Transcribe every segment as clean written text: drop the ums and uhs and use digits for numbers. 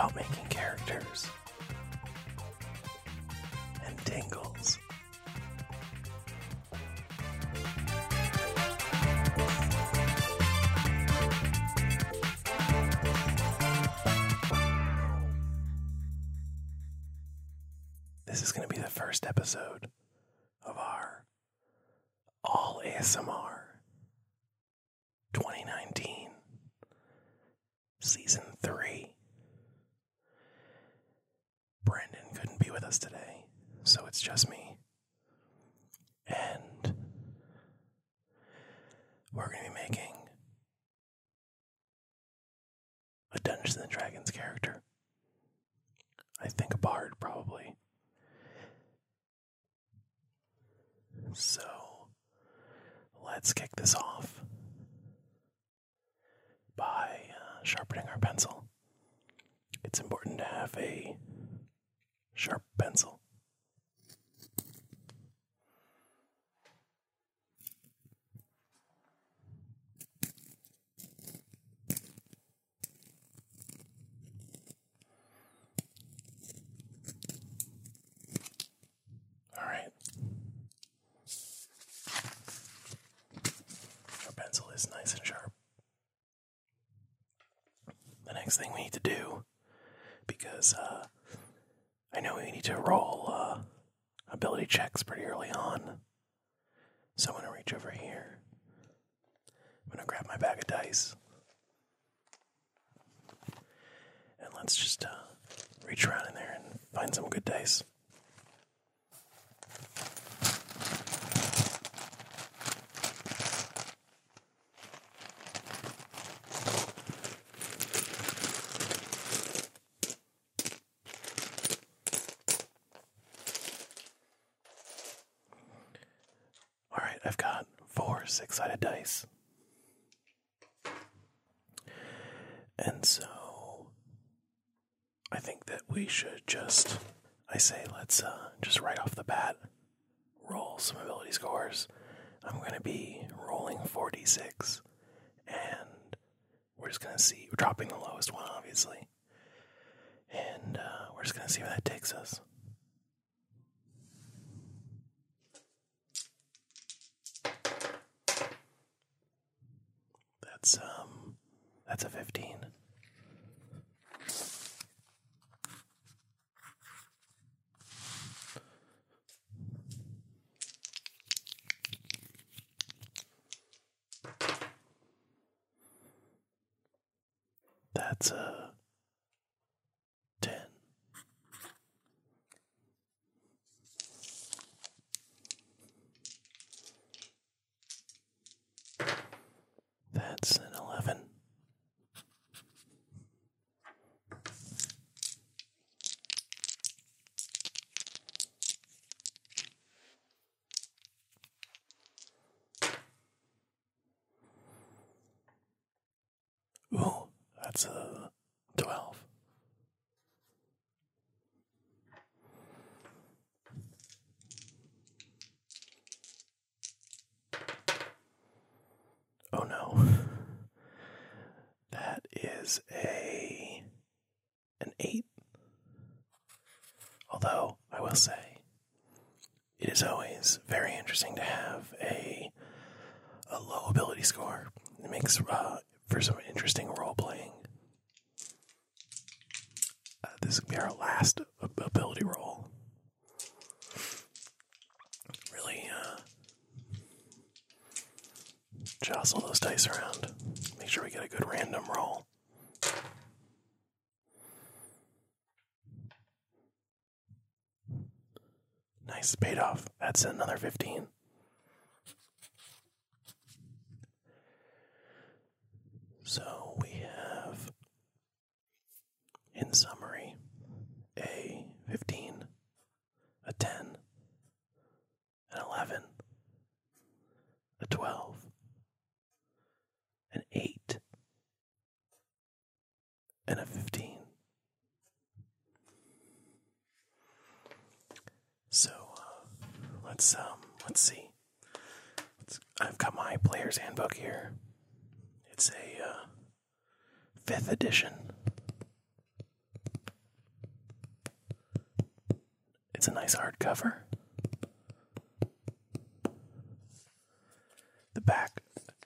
about making characters and tingles. This is going to be the first episode of our All ASMR 2019 Season 3. Brandon couldn't be with us today, so it's just me. And we're going to be making a Dungeons & Dragons character. I think a bard, probably. So, let's kick this off by sharpening our pencil. It's important to have a sharp pencil. Nice and sharp. The next thing we need to do, because I know we need to roll ability checks pretty early on, so I'm going to reach over here. I'm going to grab my bag of dice, and let's just reach around in there and find some good dice. I've got 4 six-sided dice. And so I think that we should just, let's just right off the bat roll some ability scores. I'm going to be rolling 4d6, and we're just going to see, we're dropping the lowest one, obviously. And we're just going to see where that takes us. That's a 15. That's a 10. That's an 11. Ooh, that's a 12. Oh no. That is an 8. Although, I will say, it is always very interesting to have a low ability score. It makes for some interesting role-playing. This will be our last ability roll. Really jostle those dice around. Make sure we get a good random roll. Nice, paid off. That's another 15. So we have, in summary, a 15, a 10, an 11, a 12, an 8, and a 15. So let's see. I've got my player's handbook here. It's a 5th edition. It's a nice hardcover. The back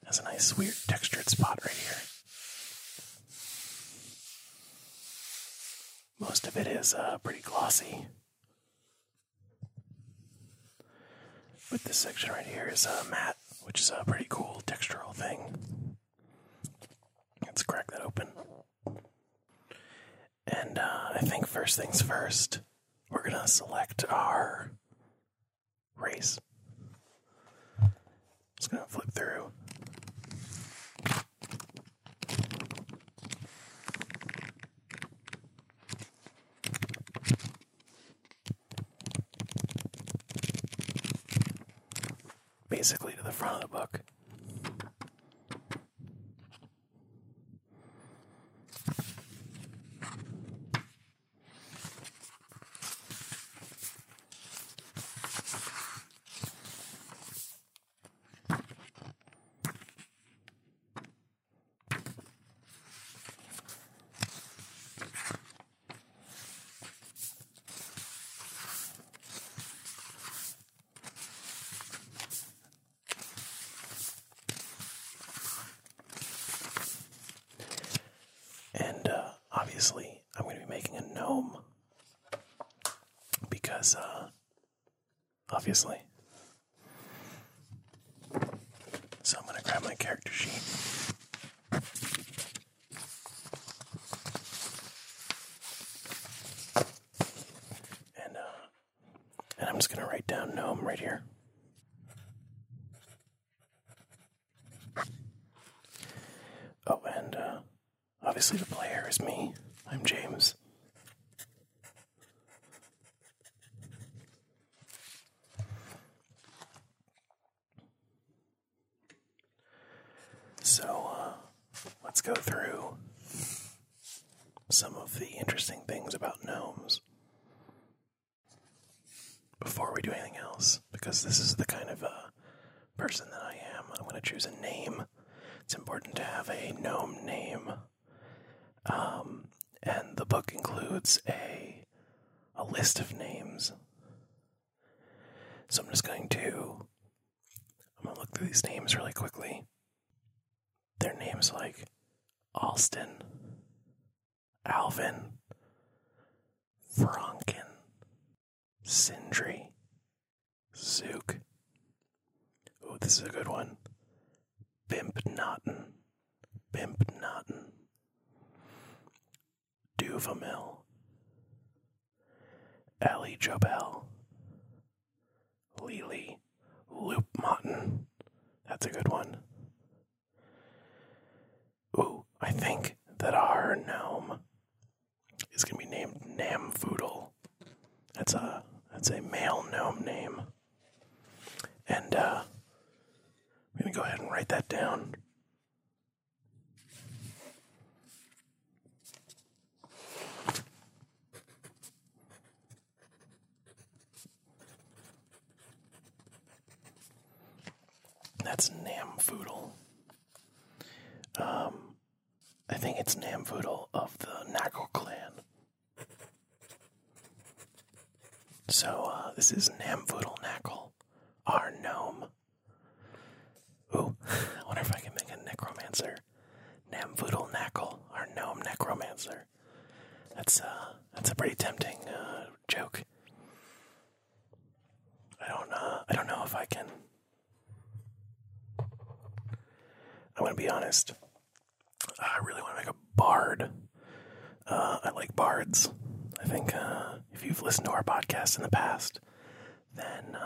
has a nice weird textured spot right here. Most of it is pretty glossy. But this section right here is matte, which is a pretty cool textural thing. Let's crack that open. And I think first things first, we're going to select our race. Just going to flip through. Basically to the front of the book. Obviously, I'm going to be making a gnome, because, obviously. So I'm going to grab my character sheet. And I'm just going to write down gnome right here. Oh, and, obviously the player is me. I'm James. So, let's go through some of the interesting things about gnomes before we do anything else, because this is the kind of person that I am. I'm going to choose a name. It's important to have a gnome name. And the book includes a list of names. So I'm going to look through these names really quickly. They're names like Alston, Alvin, Franken, Sindri, Zook. Oh, this is a good one. Bimpnotten. Duvamil, Ali Jobel, Lily, Loopmotten. That's a good one. Ooh, I think that our gnome is going to be named Namfoodle. That's a male gnome name. And I'm going to go ahead and write that down. That's Namfoodle. I think it's Namfoodle of the Nackle clan. So, this is Namfoodle Nackle, our gnome. Ooh, I wonder if I can make a necromancer. Namfoodle Nackle, our gnome necromancer. That's a pretty tempting, joke. I don't know if I can. I'm going to be honest, I really want to make a bard. I like bards. I think if you've listened to our podcast in the past, then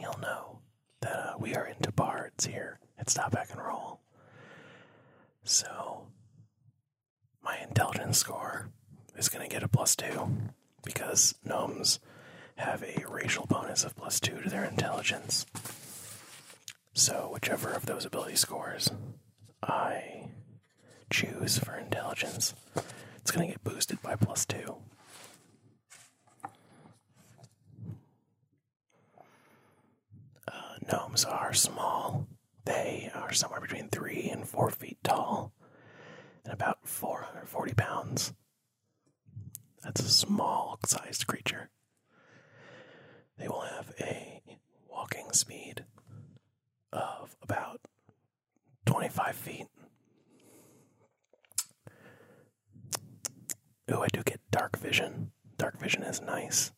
you'll know that we are into bards here at Stop Back and Roll. So, my intelligence score is going to get a +2, because gnomes have a racial bonus of +2 to their intelligence. So whichever of those ability scores I choose for intelligence, it's going to get boosted by +2. Gnomes are small. They are somewhere between 3 and 4 feet tall and about 440 pounds. That's a small-sized creature. they will have a walking speed of about 25 feet. Ooh, I do get dark vision. Dark vision is nice.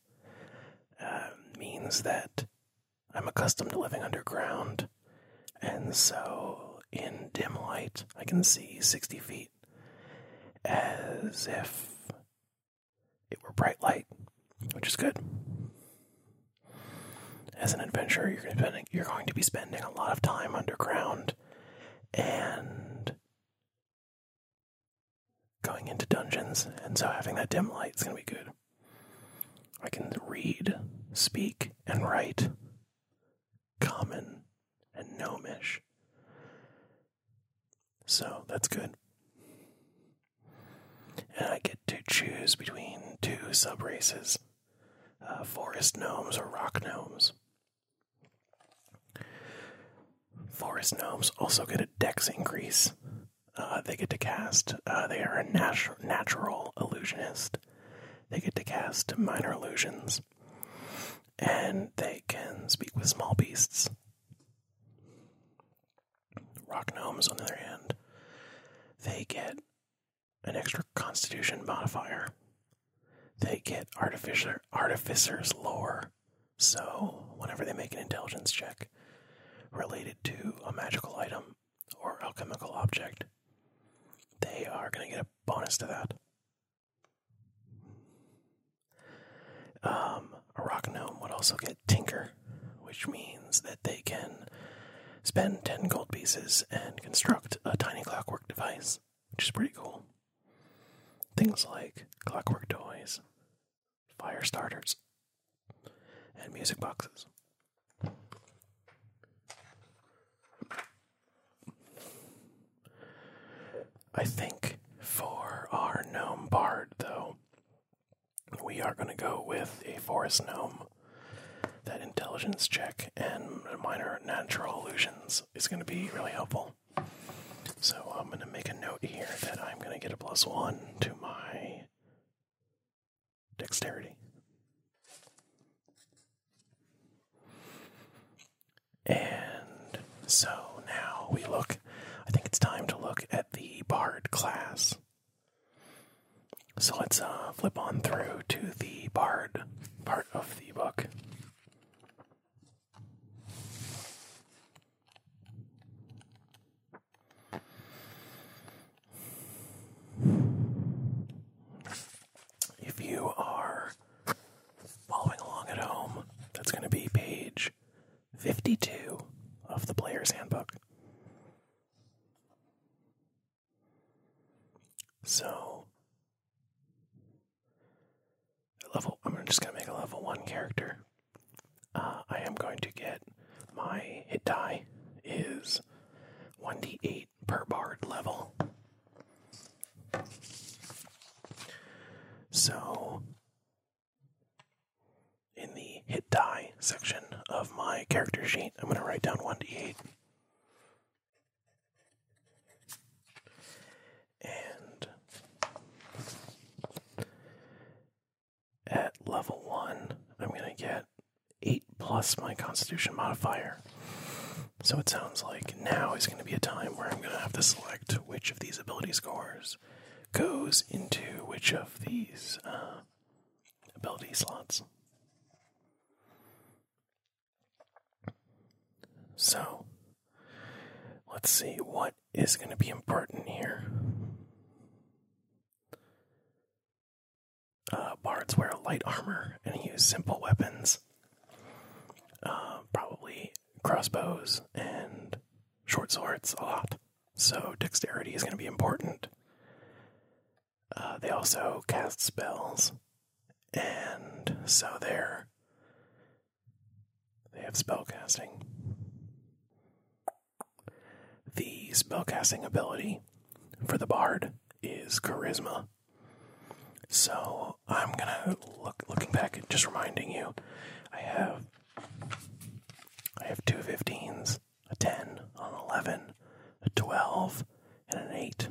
Means that I'm accustomed to living underground, and so in dim light, I can see 60 feet as if it were bright light, which is good. As an adventurer, you're going to be spending a lot of time underground and going into dungeons, and so having that dim light is going to be good. I can read, speak, and write common and gnomish, so that's good. And I get to choose between two sub-races, forest gnomes or rock gnomes. Forest gnomes also get a dex increase. They get to cast, they are a natural illusionist. They get to cast minor illusions, and they can speak with small beasts. Rock gnomes, on the other hand, they get an extra constitution modifier. They get artificer's lore, so whenever they make an intelligence check related to a magical item or alchemical object, they are going to get a bonus to that. A rock gnome would also get tinker, which means that they can spend 10 gold pieces and construct a tiny clockwork device, which is pretty cool. Things like clockwork toys, fire starters, and music boxes. I think for our gnome bard, though, we are going to go with a forest gnome. That intelligence check and minor natural illusions is going to be really helpful. So I'm going to make a note here that I'm going to get a +1 to my dexterity. And so now we look, I think it's time to look at the bard class. So let's flip on through to the bard part of the book. If you are following along at home, that's going to be page 52 of the Player's Handbook. So, I'm just going to make a level 1 character. I am going to get my hit die is 1d8 per bard level. So, in the hit die section of my character sheet, I'm going to write down 1d8. And at level 1, I'm going to get 8 plus my constitution modifier. So it sounds like now is going to be a time where I'm going to have to select which of these ability scores goes into which of these ability slots. So, let's see what is going to be important here. Bards wear light armor and use simple weapons. Probably crossbows and short swords a lot. So dexterity is going to be important. They also cast spells, and so they have spellcasting. The spellcasting ability for the bard is charisma. So I'm gonna looking back and just reminding you, I have two 15s, a 10, an 11, a 12, and an 8.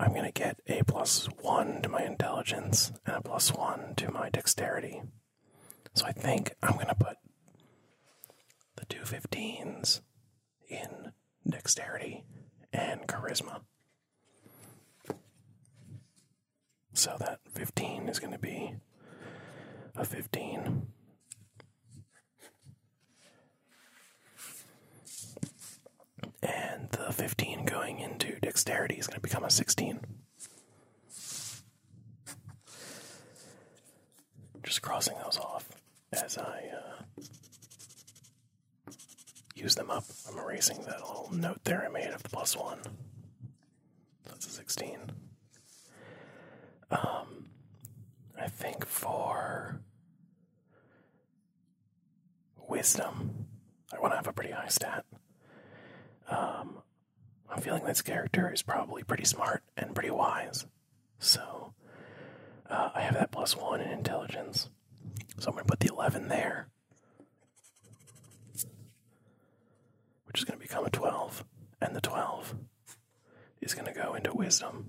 I'm going to get a +1 to my intelligence and a +1 to my dexterity. So I think I'm going to put the two 15s in dexterity and charisma. So that 15 is going to be a 15. And the 15 going into dexterity is going to become a 16. Just crossing those off as I use them up. I'm erasing that little note there I made of the +1. That's a 16. I think for wisdom, I want to have a pretty high stat. I'm feeling this character is probably pretty smart and pretty wise. So I have that +1 in intelligence. So I'm going to put the 11 there, which is going to become a 12. And the 12 is going to go into wisdom,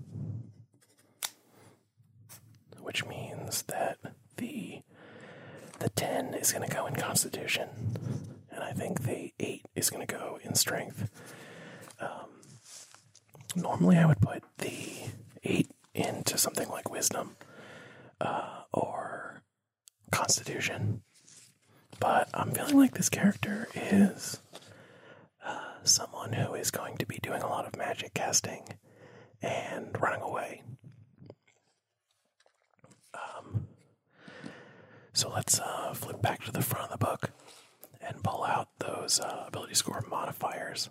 which means that the 10 is going to go in constitution. And I think the 8 is going to go in strength. Normally I would put the 8 into something like wisdom or constitution. But I'm feeling like this character is someone who is going to be doing a lot of magic casting and running away. So let's flip back to the front of the book and pull out those ability score modifiers.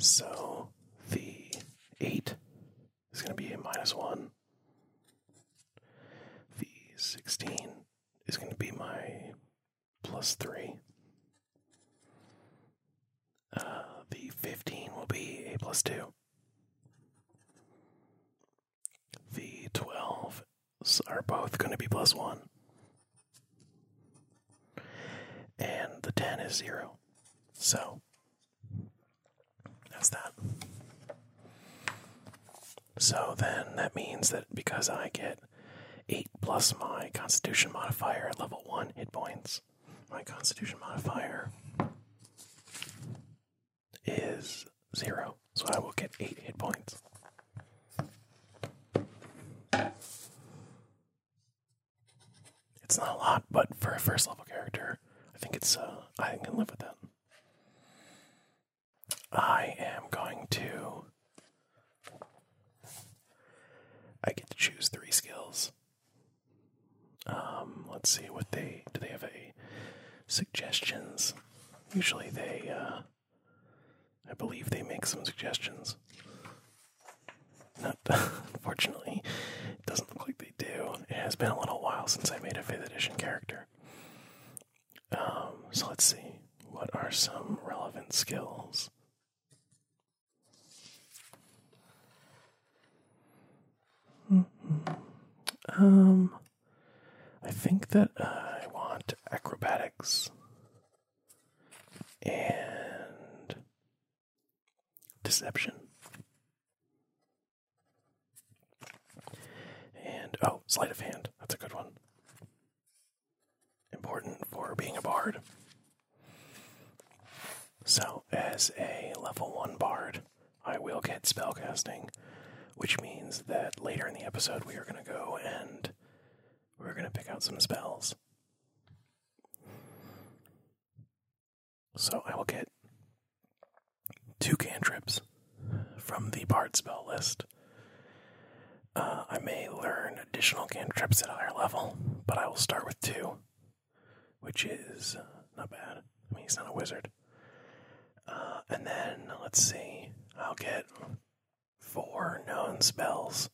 So the 8 is going to be a -1. The 16 is going to be my +3. The 15 will be a +2. The 12 are both going to be +1. And the 10 is 0. So, that's that. So then that means that because I get 8 plus my constitution modifier at level 1 hit points, my constitution modifier is 0. So I will get 8 hit points. It's not a lot, but for a first level character, I can live with that. I am going to, I get to choose 3 skills. Let's see what do they have a suggestions? Usually they, I believe they make some suggestions. Not, unfortunately, it doesn't look like they do. It has been a little while since I made a 5th edition character. So let's see, what are some relevant skills? I think that I want acrobatics and deception. And, sleight of hand, that's a good one. Important for being a bard. So, as a level 1 bard, I will get spellcasting, which means that later in the episode we are going to go and we're going to pick out some spells. So I will get 2 cantrips from the bard spell list. I may learn additional cantrips at a higher level, but I will start with 2. Which is not bad. I mean, he's not a wizard. And then, let's see, I'll get 4 known spells.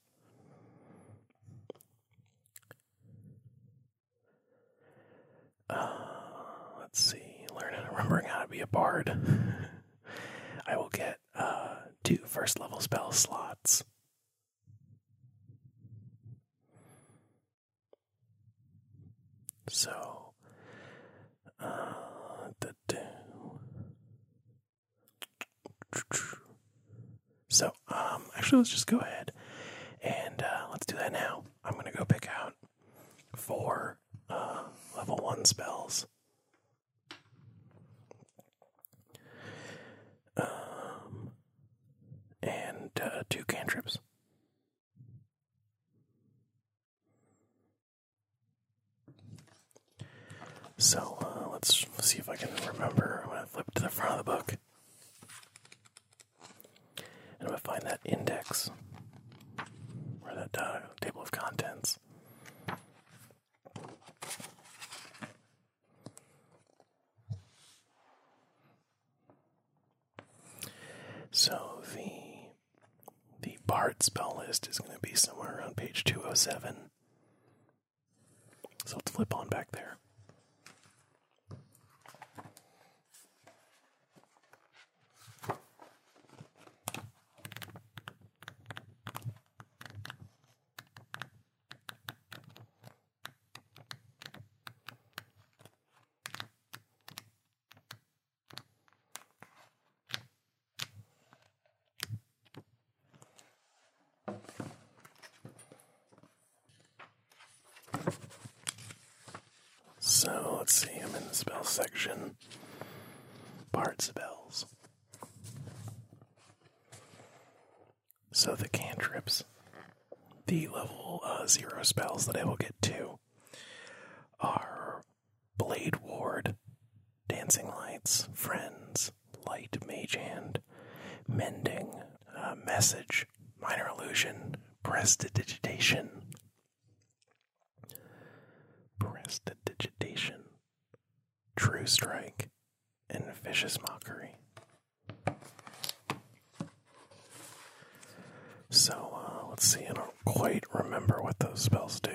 Let's see, remembering how to be a bard. I will get 2 first-level spell slots. So, actually, let's just go ahead and let's do that now. I'm going to go pick out 4 spells. And 2 cantrips. So let's see if I can remember. I'm going to flip to the front of the book. And I'm going to find that index. Or that table of contents. So the Bard spell list is going to be somewhere around page 207. So let's flip on back there. So let's see, I'm in the spell section. Bard spells. So the cantrips, the level 0 spells that I will get to are Blade Ward, Dancing Lights, Friends, Light Mage Hand, Mending, Message, Minor Illusion, Prestidigitation. Prestidigitation, True Strike, and Vicious Mockery. So, let's see, I don't quite remember what those spells do.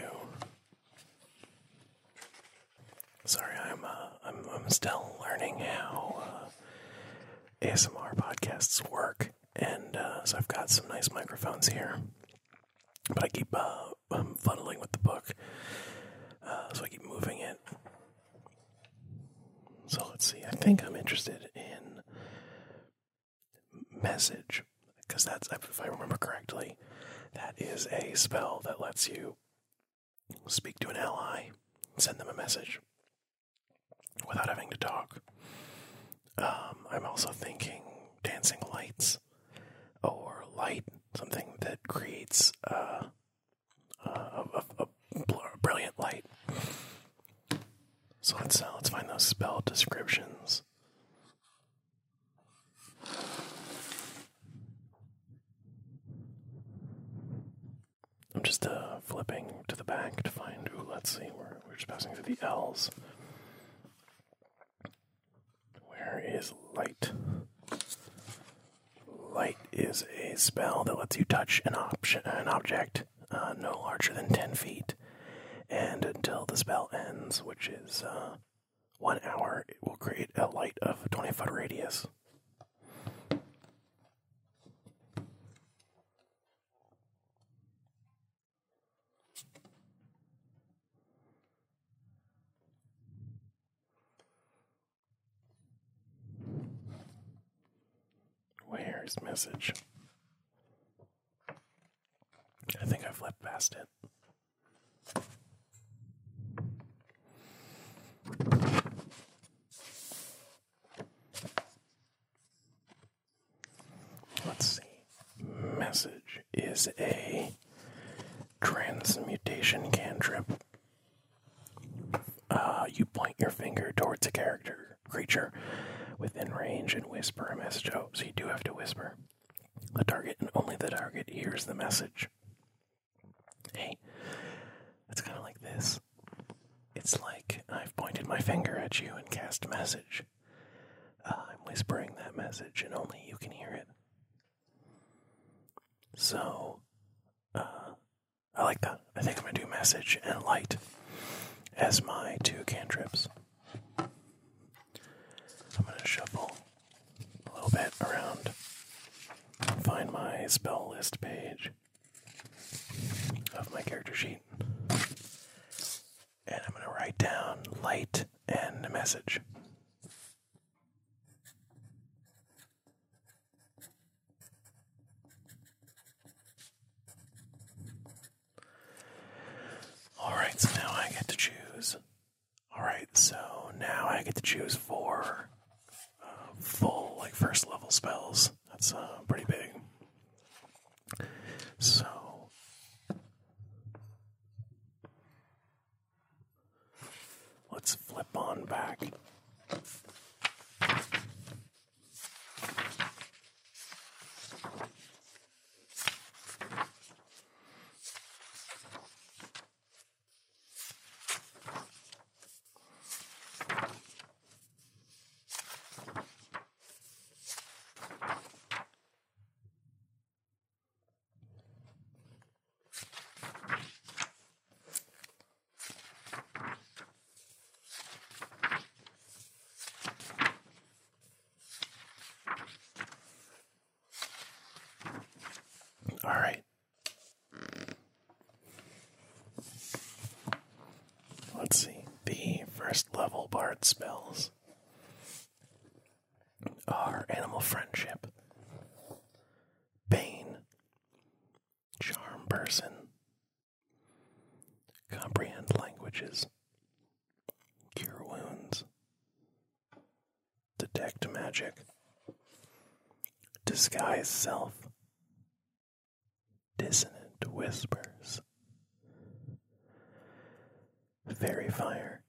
Sorry, I'm still learning how ASMR podcasts work, and so I've got some nice microphones here, but I keep fuddling with the book. So I keep moving it. So let's see. I think I'm interested in message, because that's, if I remember correctly, that is a spell that lets you speak to an ally, send them a message without having to talk. I'm also thinking Dancing Lights or light, something that creates a brilliant light. So let's find those spell descriptions. I'm just flipping to the back to find. Ooh, let's see. We're just passing through the L's. Where is light? Light is a spell that lets you touch an object no larger than 10 feet. And until the spell ends, which is 1 hour, it will create a light of a 20-foot radius. Where's message? I think I flipped past it. Let's see. Message is a transmutation cantrip. You point your finger towards a creature within range and whisper a message. Oh, so you do have to whisper. The target and only the target hears the message. Hey, it's kind of like this. It's like I've pointed my finger at you and cast a message. I'm whispering that message, and only you can hear it. So, I like that. I think I'm going to do message and light as my 2 cantrips. I'm going to shuffle a little bit around, find my spell list page of my character sheet. And I'm going to write down light and a message. All right, so now I get to choose. All right, so get to choose four full, like, first level spells. That's pretty big. So let's flip on back. All right. Let's see. The first level bard spells are Animal Friendship, Bane, Charm Person, Comprehend Languages, Cure Wounds, Detect Magic, Disguise Self, Dissonant Whispers, Fairy Fire,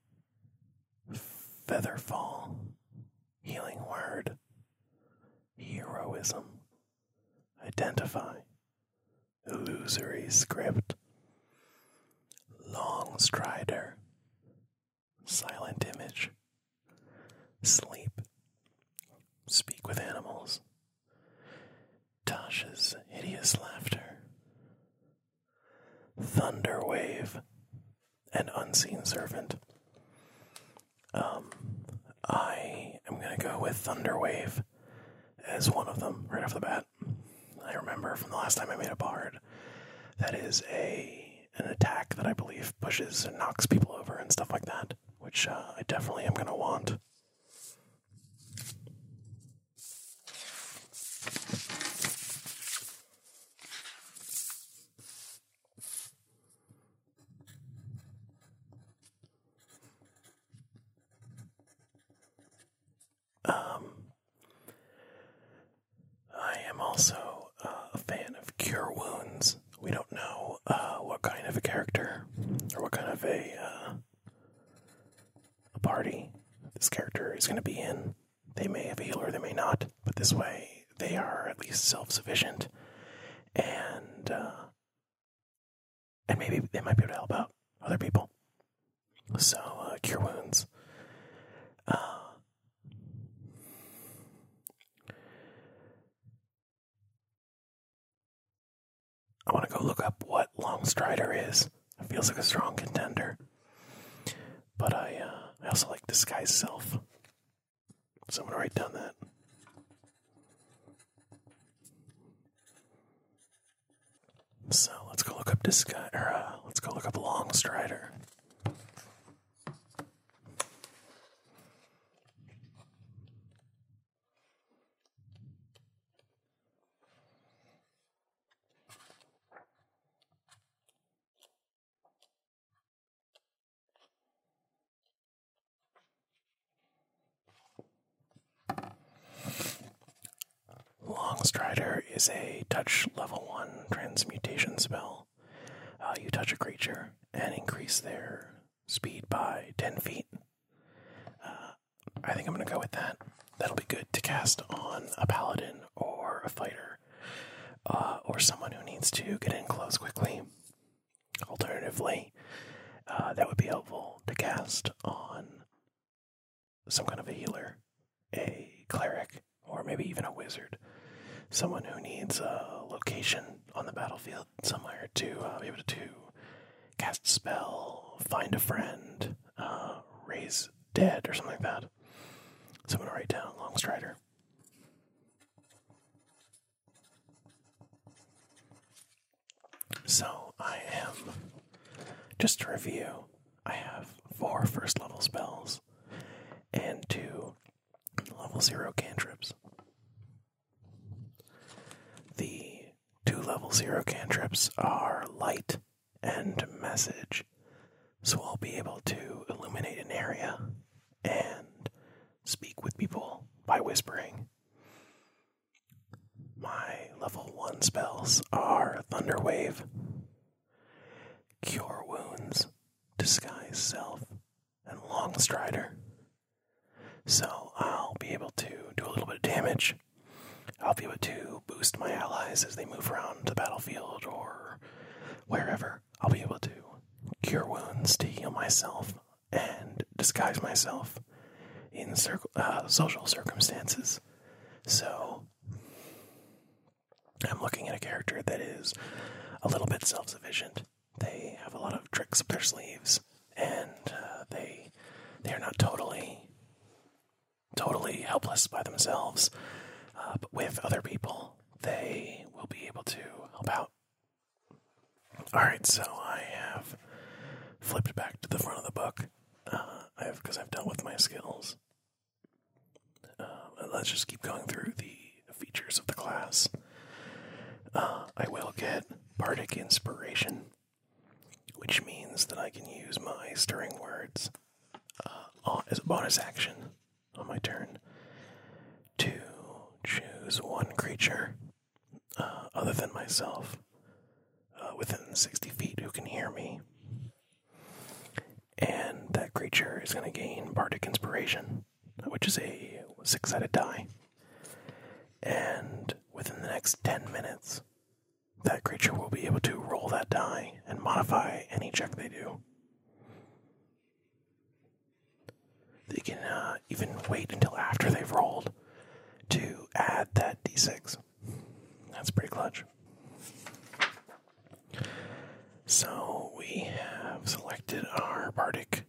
Featherfall, Healing Word, Heroism, Identify, Illusory Script, Long Strider, Silent Image, Sleep, Speak with Animals, Tasha's Hideous Laughter, Thunderwave, and Unseen Servant. I am going to go with Thunderwave as one of them right off the bat. I remember from the last time I made a bard, that is an attack that I believe pushes and knocks people over and stuff like that, which I definitely am going to want. Also a fan of Cure Wounds. We don't know what kind of a character or what kind of a party this character is going to be in. They may have a healer, they may not, but this way they are at least self-sufficient, and maybe they might be able to help out other people. So Cure Wounds. I want to go look up what Longstrider is. It feels like a strong contender. But I also like Disguise Self. So I'm going to write down that. So let's go look up Longstrider. Strider is a touch level 1 transmutation spell. You touch a creature and increase their speed by 10 feet. I think I'm going to go with that. That'll be good to cast on a paladin or a fighter or someone who needs to get in close quickly. Alternatively, that would be helpful to cast on some kind of a healer, a cleric, or maybe even a wizard. Someone who needs a location on the battlefield somewhere to be able to cast a spell, find a friend, raise dead, or something like that. So I'm going to write down Longstrider. So I am, just to review, I have 4 first level spells and 2 level 0 cantrips. The 2 level 0 cantrips are Light and Message, so I'll be able to illuminate an area and speak with people by whispering. My level 1 spells are Thunder Wave, Cure Wounds, Disguise Self, and Long Strider. So I'll be able to do a little bit of damage. I'll be able to boost my allies as they move around the battlefield or wherever. I'll be able to cure wounds to heal myself and disguise myself in social circumstances. So I'm looking at a character that is a little bit self-sufficient. They have a lot of tricks up their sleeves, and they are not totally helpless by themselves. But with other people, they will be able to help out. Alright, so I have flipped back to the front of the book, because I've dealt with my skills. Let's just keep going through the features of the class. I will get Bardic Inspiration, which means that I can use my Stirring Words as a bonus action on my turn to choose one creature other than myself within 60 feet who can hear me. And that creature is going to gain Bardic Inspiration, which is a 6-sided die. And within the next 10 minutes, that creature will be able to roll that die and modify any check they do. They can even wait until after they've rolled to add that d6. That's pretty clutch. So we have selected our bardic,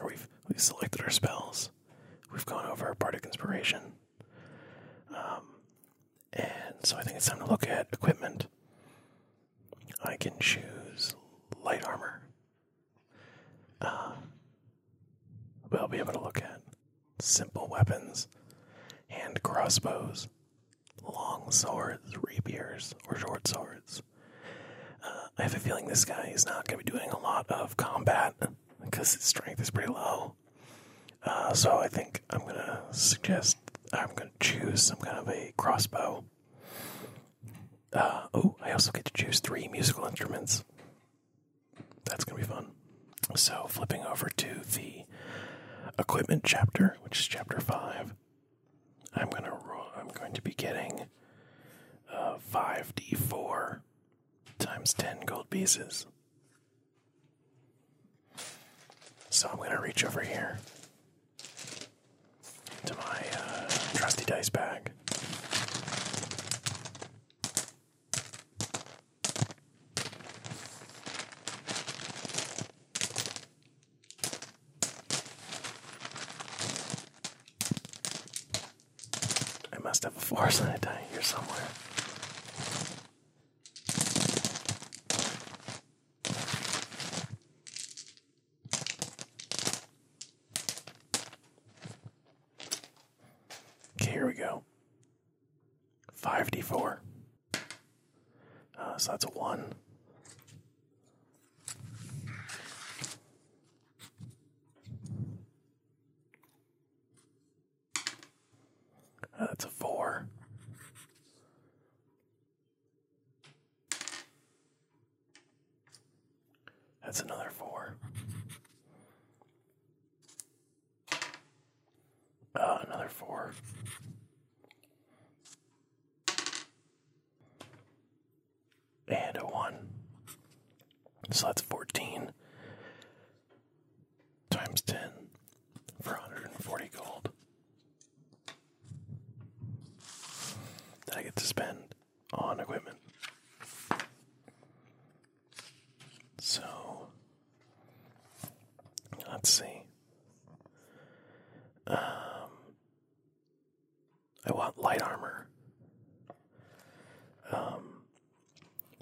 or we've selected our spells. We've gone over our bardic inspiration. And so I think it's time to look at equipment. I can choose light armor. We'll be able to look at simple weapons, hand crossbows, long swords, rapiers, or short swords. I have a feeling this guy is not going to be doing a lot of combat because his strength is pretty low. So I think I'm going to choose some kind of a crossbow. I also get to choose 3 musical instruments. That's going to be fun. So flipping over to the equipment chapter, which is chapter 5, I'm going to be getting 5d4 times 10 gold pieces. So I'm going to reach over here to my trusty dice bag. I have a 4-sided die here somewhere. Okay, here we go. 5d4. So that's a 1. That's a 4. That's another 4. Another 4. And a 1. So that's 14 times 10 for 140 gold. I get to spend on equipment. So, let's see. I want light armor.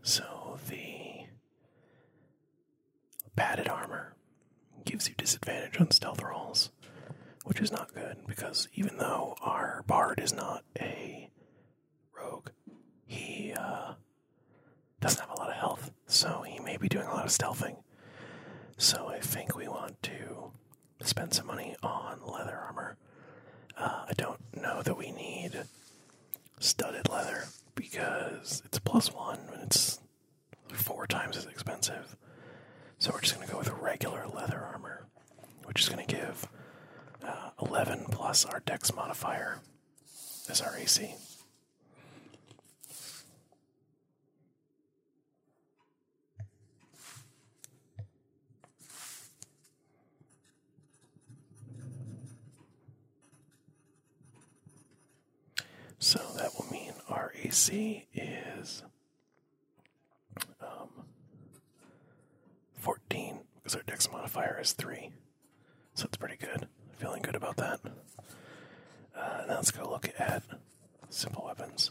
So the padded armor gives you disadvantage on stealth rolls, which is not good because even though our bard is not a rogue, he doesn't have a lot of health, so he may be doing a lot of stealthing. So I think we want to spend some money on leather armor, I don't know that we need studded leather because it's +1 and it's 4 times as expensive. So we're just going to go with regular leather armor, which is going to give 11 plus our dex modifier as our AC. So that will mean our AC is 14, because our dex modifier is 3. So it's pretty good. Feeling good about that. Now let's go look at simple weapons.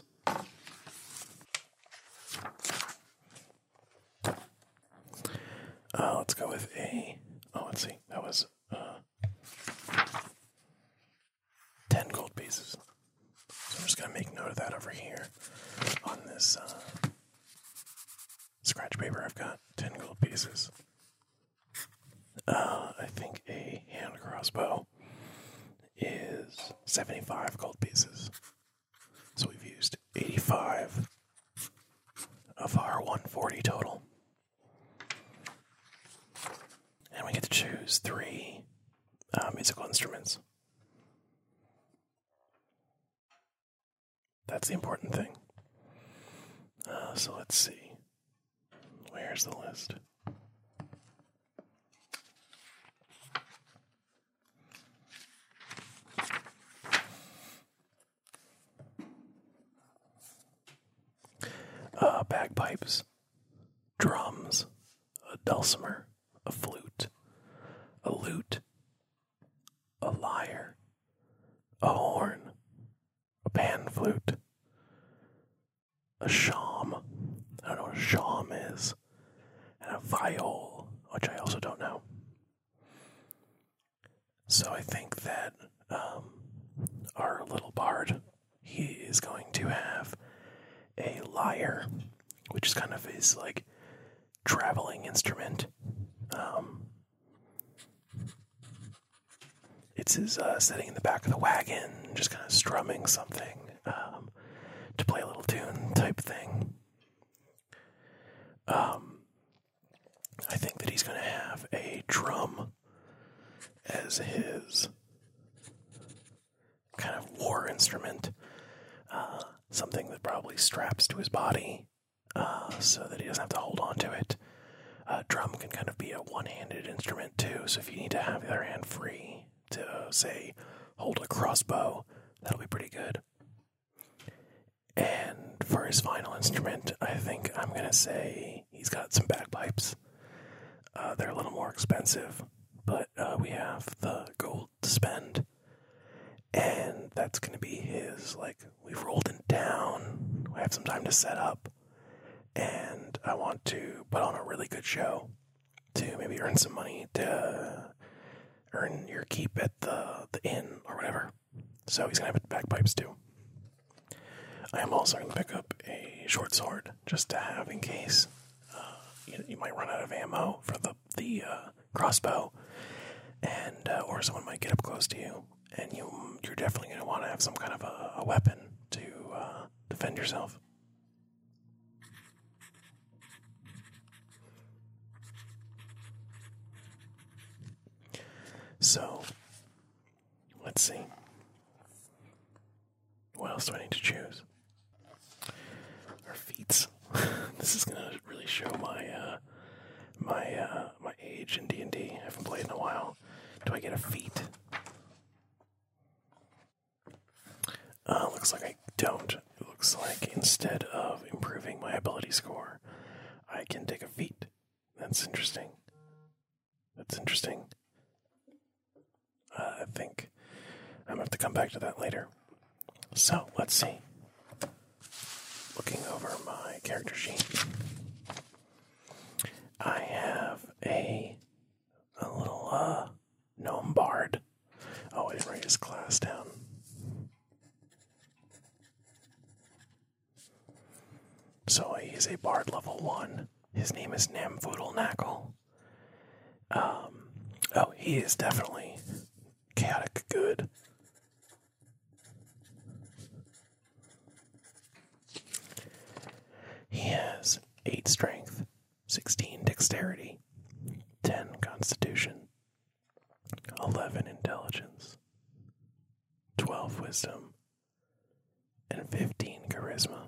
Let's go with a... Oh, let's see. That was 10 gold pieces. So I'm just going to make note of that over here on this scratch paper. I've got 10 gold pieces. I think a hand crossbow is 75 gold pieces. So we've used 85 of our 140 total. And we get to choose 3 musical instruments. That's the important thing. So let's see. Where's the list? Bagpipes, drums, a dulcimer, a flute, a lute, a lyre, a horn, a pan flute, a shawm, I don't know what a shawm is, and a viol, which I also don't know. So I think that our little bard, he is going to have a lyre, which is kind of his, like, traveling instrument. It's his sitting in the back of the wagon, just kind of strumming something to play a little tune type thing. I think that he's going to have a drum as his kind of war instrument, something that probably straps to his body. So that he doesn't have to hold on to it. Drum can kind of be a one-handed instrument too, so if you need to have the other hand free to, say, hold a crossbow, that'll be pretty good. And for his final instrument, I think I'm going to say he's got some bagpipes. They're a little more expensive, but we have the gold to spend. And that's going to be his, like, we've rolled it down, we have some time to set up. And I want to put on a really good show to maybe earn some money to earn your keep at the inn or whatever. So he's going to have bagpipes too. I am also going to pick up a short sword just to have in case you might run out of ammo for the crossbow, and or someone might get up close to you, and you're definitely going to want to have some kind of a weapon to defend yourself. So, let's see. What else do I need to choose? Our feats. This is gonna really show my my age in D&D. I haven't played in a while. Do I get a feat? Looks like I don't. It looks like instead of improving my ability score, I can take a feat. That's interesting. I think I'm going to have to come back to that later. So, let's see. Looking over my character sheet, I have a little gnome bard. Oh, I didn't write his class down. So, he is a bard level 1. His name is Namfoodle Nackle. He is definitely chaotic good. 8 strength, 16 dexterity, 10 constitution, 11 intelligence, 12 wisdom, and 15 charisma.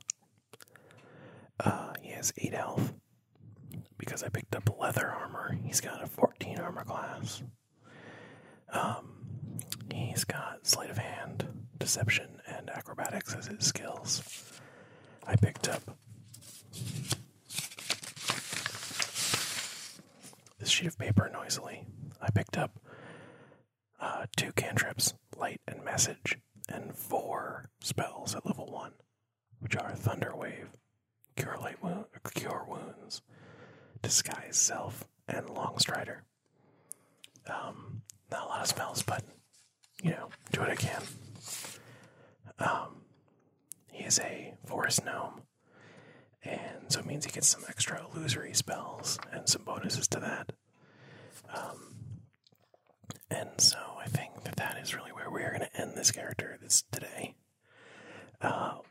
He has 8 health. Because I picked up leather armor, he's got a 14 armor class. He's got sleight of hand, deception, and acrobatics as his skills. I picked up this sheet of paper noisily. I picked up 2 cantrips, light and message, and 4 spells at level 1, which are Thunder Wave, Cure Wounds, Disguise Self, and Long Strider. Not a lot of spells, but, you know, do what I can. He is a forest gnome, and so it means he gets some extra illusory spells and some bonuses to that. And so I think that is really where we are going to end this character today.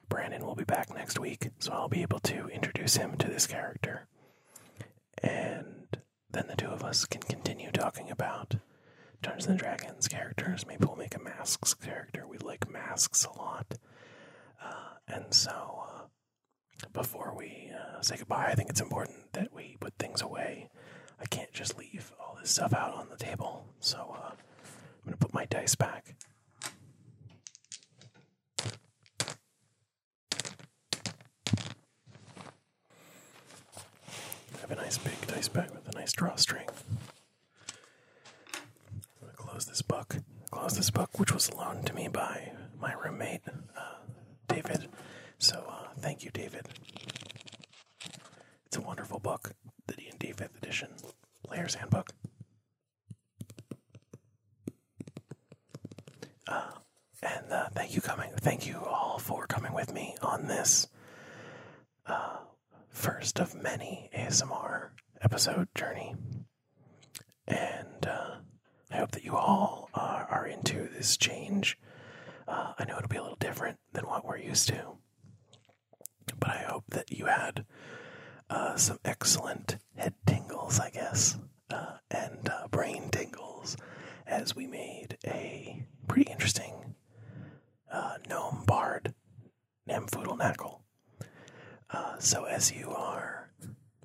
Brandon will be back next week, so I'll be able to introduce him to this character. And then the two of us can continue talking about Dungeons & Dragons characters. Maybe we'll make a masks character. We like masks a lot. And so before we say goodbye, I think it's important that we put things away. I can't just leave all this stuff out on the table. So I'm going to put my dice back. I have a nice big dice bag with a nice drawstring. I'm going to close this book. Which was loaned to me by my roommate, David. So thank you, David. It's a wonderful book, the D&D 5th edition Player's Handbook. And thank you all for coming with me on this first of many ASMR episode journey. And I hope that you all are into this change. I know it'll be a little different than what we're used to, but I hope that you had some excellent head tingles, I guess, and brain tingles as we made a pretty interesting gnome bard, Namfoodle Nackle. So as you are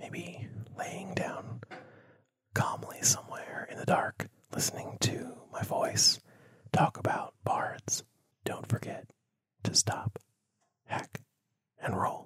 maybe laying down calmly somewhere in the dark, listening to my voice talk about bards, don't forget to stop, hack, and roll.